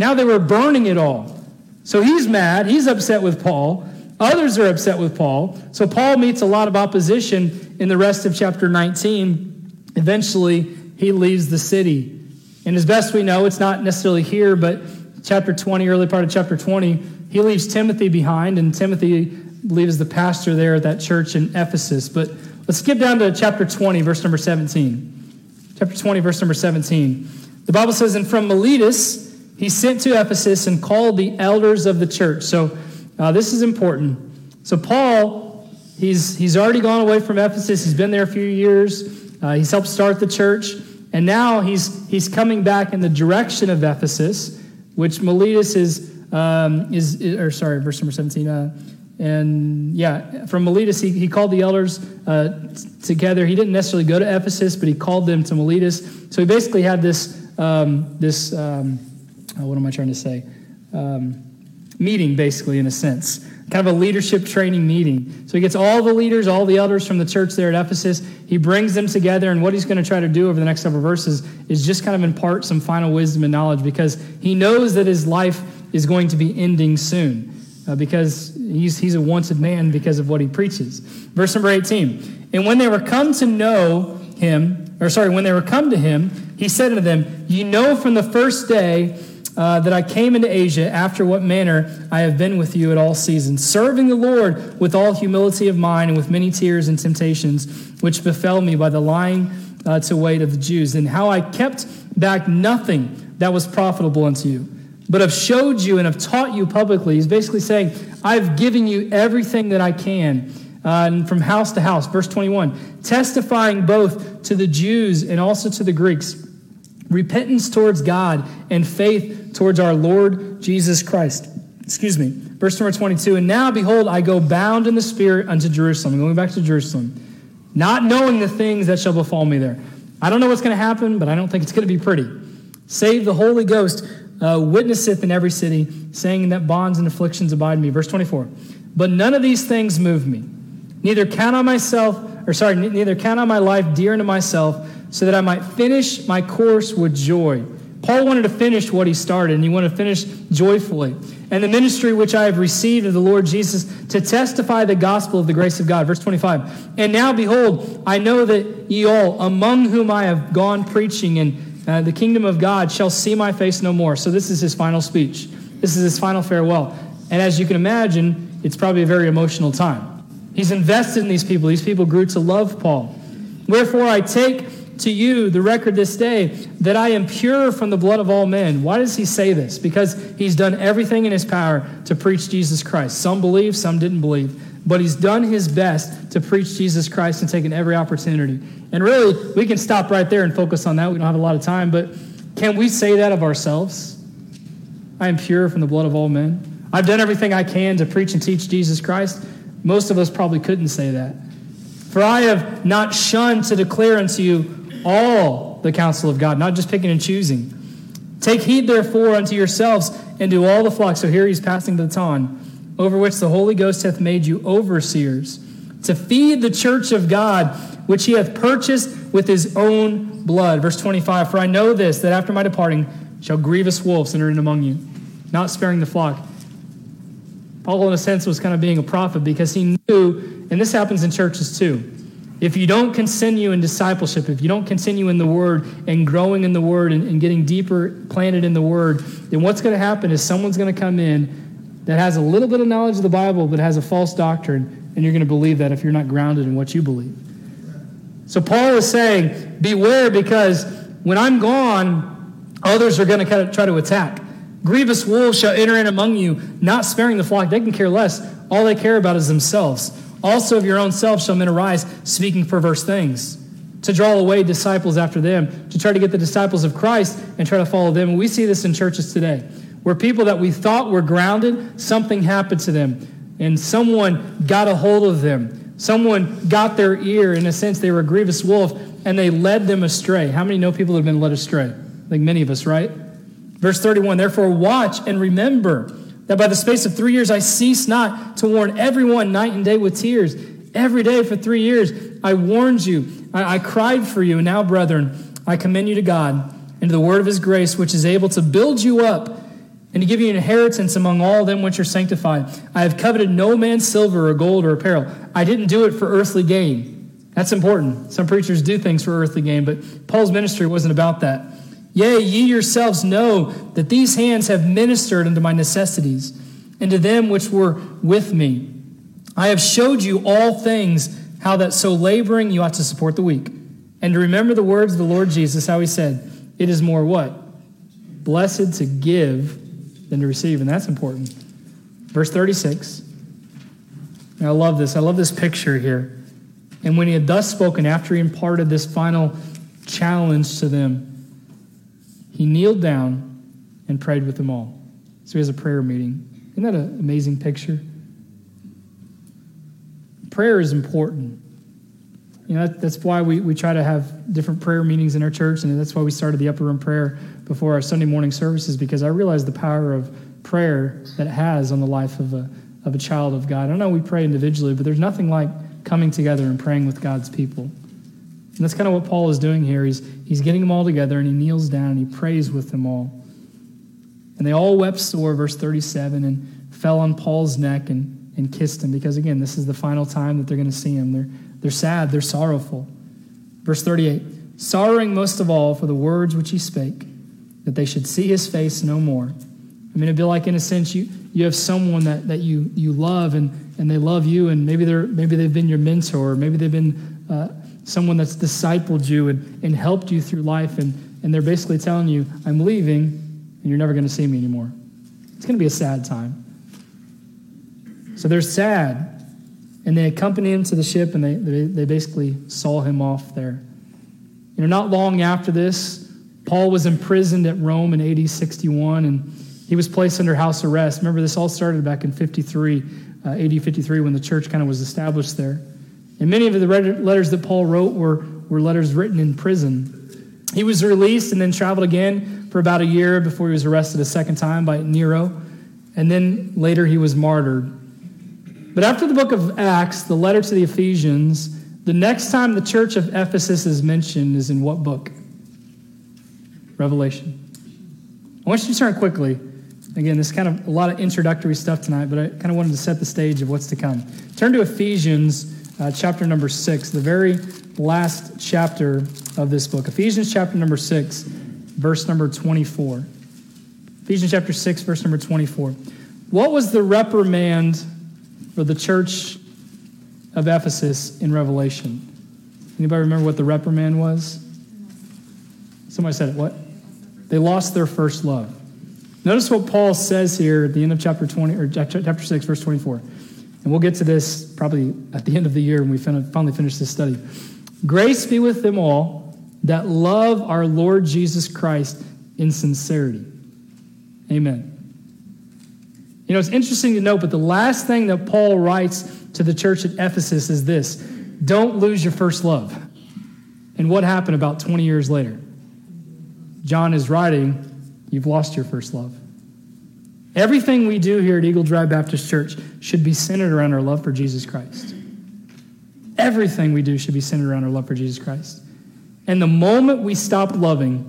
Now they were burning it all. So he's mad. He's upset with Paul. Others are upset with Paul. So Paul meets a lot of opposition in the rest of chapter nineteen. Eventually, he leaves the city. And as best we know, it's not necessarily here, but chapter twenty, early part of chapter twenty, he leaves Timothy behind, and Timothy, I believe, is the pastor there at that church in Ephesus. But let's skip down to chapter twenty, verse number seventeen. Chapter twenty, verse number seventeen. The Bible says, and from Miletus, he sent to Ephesus and called the elders of the church. So uh, this is important. So Paul, he's he's already gone away from Ephesus. He's been there a few years. Uh, he's helped start the church. And now he's he's coming back in the direction of Ephesus, which Miletus is, um, is, is or sorry, verse number seventeen. Uh, and yeah, from Miletus, he, he called the elders uh, t- together. He didn't necessarily go to Ephesus, but he called them to Miletus. So he basically had this, um, this um Uh, what am I trying to say? Um, meeting, basically, in a sense. Kind of a leadership training meeting. So he gets all the leaders, all the elders from the church there at Ephesus. He brings them together, and what he's going to try to do over the next several verses is just kind of impart some final wisdom and knowledge, because he knows that his life is going to be ending soon, uh, because he's, he's a wanted man because of what he preaches. Verse number eighteen, and when they were come to know him, or sorry, when they were come to him, he said unto them, you know from the first day Uh, that I came into Asia, after what manner I have been with you at all seasons, serving the Lord with all humility of mind and with many tears and temptations, which befell me by the lying uh, to wait of the Jews, and how I kept back nothing that was profitable unto you, but have showed you and have taught you publicly. He's basically saying, I've given you everything that I can, uh, and from house to house. Verse twenty-one, testifying both to the Jews and also to the Greeks, repentance towards God and faith towards our Lord Jesus Christ. Excuse me. Verse number twenty-two. And now, behold, I go bound in the Spirit unto Jerusalem. I'm going back to Jerusalem, not knowing the things that shall befall me there. I don't know what's going to happen, but I don't think it's going to be pretty. Save the Holy Ghost uh, witnesseth in every city, saying that bonds and afflictions abide me. Verse twenty-four. But none of these things move me. Neither count on myself, or sorry, neither count on my life dear unto myself, so that I might finish my course with joy. Paul wanted to finish what he started, and he wanted to finish joyfully. And the ministry which I have received of the Lord Jesus to testify the gospel of the grace of God. Verse twenty-five, and now behold, I know that ye all, among whom I have gone preaching and uh, the kingdom of God, shall see my face no more. So this is his final speech. This is his final farewell. And as you can imagine, it's probably a very emotional time. He's invested in these people. These people grew to love Paul. Wherefore I take to you the record this day that I am pure from the blood of all men. Why does he say this? Because he's done everything in his power to preach Jesus Christ. Some believe, some didn't believe, but he's done his best to preach Jesus Christ and taken every opportunity. And really, we can stop right there and focus on that. We don't have a lot of time, but can we say that of ourselves? I am pure from the blood of all men. I've done everything I can to preach and teach Jesus Christ. Most of us probably couldn't say that. For I have not shunned to declare unto you all the counsel of God, not just picking and choosing. Take heed, therefore, unto yourselves and do all the flock. So here he's passing the baton, over which the Holy Ghost hath made you overseers, to feed the church of God, which he hath purchased with his own blood. Verse twenty-five, for I know this, that after my departing shall grievous wolves enter in among you, not sparing the flock. Paul, in a sense, was kind of being a prophet, because he knew, and this happens in churches too, if you don't continue in discipleship, if you don't continue in the Word and growing in the Word and, and getting deeper planted in the Word, then what's going to happen is someone's going to come in that has a little bit of knowledge of the Bible but has a false doctrine, and you're going to believe that if you're not grounded in what you believe. So Paul is saying, beware, because when I'm gone, others are going to kind of try to attack. Grievous wolves shall enter in among you, not sparing the flock. They can care less. All they care about is themselves. Also of your own self shall men arise, speaking perverse things, to draw away disciples after them, to try to get the disciples of Christ and try to follow them. And we see this in churches today, where people that we thought were grounded, something happened to them, and someone got a hold of them. Someone got their ear. In a sense, they were a grievous wolf, and they led them astray. How many know people that have been led astray? I think many of us, right? Verse thirty-one, therefore watch and remember that by the space of three years I ceased not to warn everyone night and day with tears. Every day for three years I warned you. I, I cried for you. And now, brethren, I commend you to God and to the word of his grace, which is able to build you up and to give you an inheritance among all them which are sanctified. I have coveted no man's silver or gold or apparel. I didn't do it for earthly gain. That's important. Some preachers do things for earthly gain, but Paul's ministry wasn't about that. Yea, ye yourselves know that these hands have ministered unto my necessities, and to them which were with me. I have showed you all things, how that so laboring you ought to support the weak, and to remember the words of the Lord Jesus, how he said, it is more what? Blessed to give than to receive. And that's important. Verse thirty-six. And I love this. I love this picture here. And when he had thus spoken, after he imparted this final challenge to them, he kneeled down and prayed with them all. So he has a prayer meeting. Isn't that an amazing picture? Prayer is important. You know, that, that's why we, we try to have different prayer meetings in our church, and that's why we started the upper room prayer before our Sunday morning services, because I realized the power of prayer that it has on the life of a, of a child of God. I know we pray individually, but there's nothing like coming together and praying with God's people. And that's kind of what Paul is doing here. He's, he's getting them all together, and he kneels down, and he prays with them all. And they all wept sore, verse thirty-seven, and fell on Paul's neck and, and kissed him. Because, again, this is the final time that they're going to see him. They're, they're sad. They're sorrowful. Verse thirty-eight, sorrowing most of all for the words which he spake, that they should see his face no more. I mean, it'd be like, in a sense, you, you have someone that, that you, you love, and, and they love you, and maybe, they're, maybe they've been your mentor, or maybe they've been... Uh, someone that's discipled you and, and helped you through life, and, and they're basically telling you, I'm leaving, and you're never going to see me anymore. It's going to be a sad time. So they're sad, and they accompany him to the ship, and they, they, they basically saw him off there. You know, not long after this, Paul was imprisoned at Rome in A D sixty-one, and he was placed under house arrest. Remember, this all started back in fifty-three, uh, A D fifty-three, when the church kind of was established there. And many of the letters that Paul wrote were, were letters written in prison. He was released and then traveled again for about a year before he was arrested a second time by Nero. And then later he was martyred. But after the book of Acts, the letter to the Ephesians, the next time the church of Ephesus is mentioned is in what book? Revelation. I want you to turn quickly. Again, this is kind of a lot of introductory stuff tonight, but I kind of wanted to set the stage of what's to come. Turn to Ephesians Uh, chapter number six, the very last chapter of this book. Ephesians chapter number six, verse number twenty-four. Ephesians chapter six, verse number twenty-four. What was the reprimand for the church of Ephesus in Revelation? Anybody remember what the reprimand was? Somebody said it. What? They lost their first love. Notice what Paul says here at the end of chapter twenty, or chapter six, verse twenty-four. And we'll get to this probably at the end of the year when we finally finish this study. Grace be with them all that love our Lord Jesus Christ in sincerity. Amen. You know, it's interesting to note, but the last thing that Paul writes to the church at Ephesus is this: don't lose your first love. And what happened about twenty years later? John is writing, you've lost your first love. Everything we do here at Eagle Drive Baptist Church should be centered around our love for Jesus Christ. Everything we do should be centered around our love for Jesus Christ. And the moment we stop loving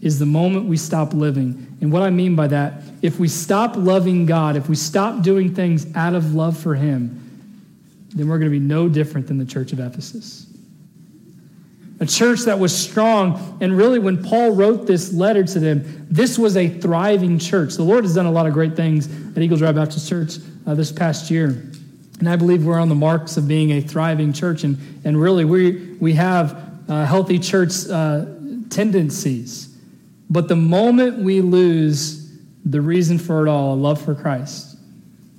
is the moment we stop living. And what I mean by that, if we stop loving God, if we stop doing things out of love for him, then we're going to be no different than the church of Ephesus. A church that was strong, and really when Paul wrote this letter to them, this was a thriving church. The Lord has done a lot of great things at Eagle Drive Baptist Church uh, this past year, and I believe we're on the marks of being a thriving church, and, and really we, we have uh, healthy church uh, tendencies. But the moment we lose the reason for it all, a love for Christ,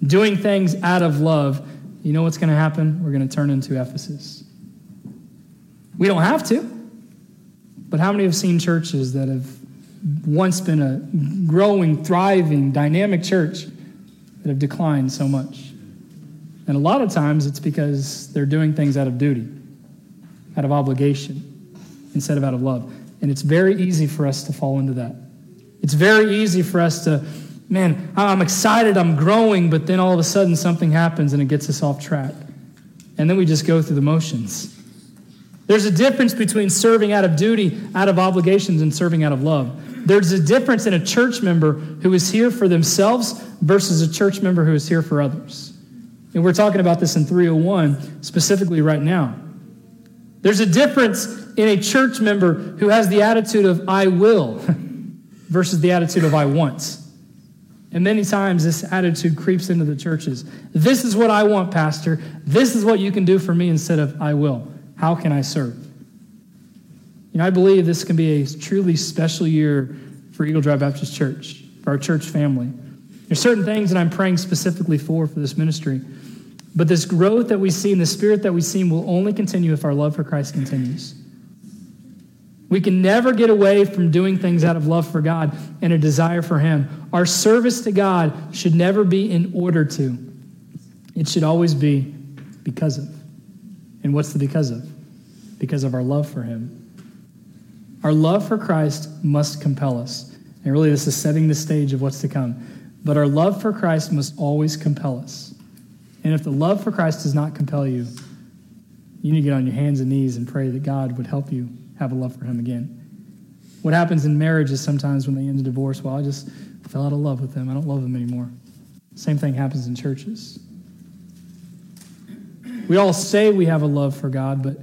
doing things out of love, you know what's going to happen? We're going to turn into Ephesus. We don't have to, but how many have seen churches that have once been a growing, thriving, dynamic church that have declined so much? And a lot of times it's because they're doing things out of duty, out of obligation, instead of out of love. And it's very easy for us to fall into that. It's very easy for us to, man, I'm excited, I'm growing, but then all of a sudden something happens and it gets us off track. And then we just go through the motions. There's a difference between serving out of duty, out of obligations, and serving out of love. There's a difference in a church member who is here for themselves versus a church member who is here for others. And we're talking about this in three oh one specifically right now. There's a difference in a church member who has the attitude of I will versus the attitude of I want. And many times this attitude creeps into the churches. This is what I want, Pastor. This is what you can do for me instead of I will. How can I serve? You know, I believe this can be a truly special year for Eagle Drive Baptist Church, for our church family. There's certain things that I'm praying specifically for for this ministry. But this growth that we see and the spirit that we see will only continue if our love for Christ continues. We can never get away from doing things out of love for God and a desire for Him. Our service to God should never be in order to. It should always be because of. And what's the because of? Because of our love for Him. Our love for Christ must compel us. And really, this is setting the stage of what's to come. But our love for Christ must always compel us. And if the love for Christ does not compel you, you need to get on your hands and knees and pray that God would help you have a love for Him again. What happens in marriage is sometimes when they end a divorce, well, I just fell out of love with them. I don't love them anymore. Same thing happens in churches. We all say we have a love for God, but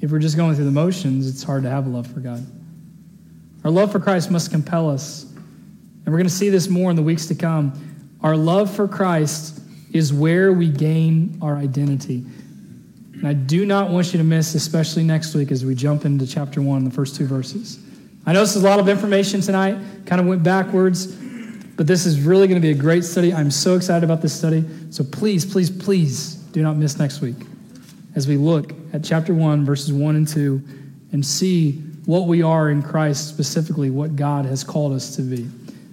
if we're just going through the motions, it's hard to have a love for God. Our love for Christ must compel us. And we're going to see this more in the weeks to come. Our love for Christ is where we gain our identity. And I do not want you to miss, especially next week as we jump into chapter one, the first two verses. I know this is a lot of information tonight, kind of went backwards, but this is really going to be a great study. I'm so excited about this study. So please, please, please do not miss next week as we look at chapter one, verses one and two, and see what we are in Christ, specifically what God has called us to be.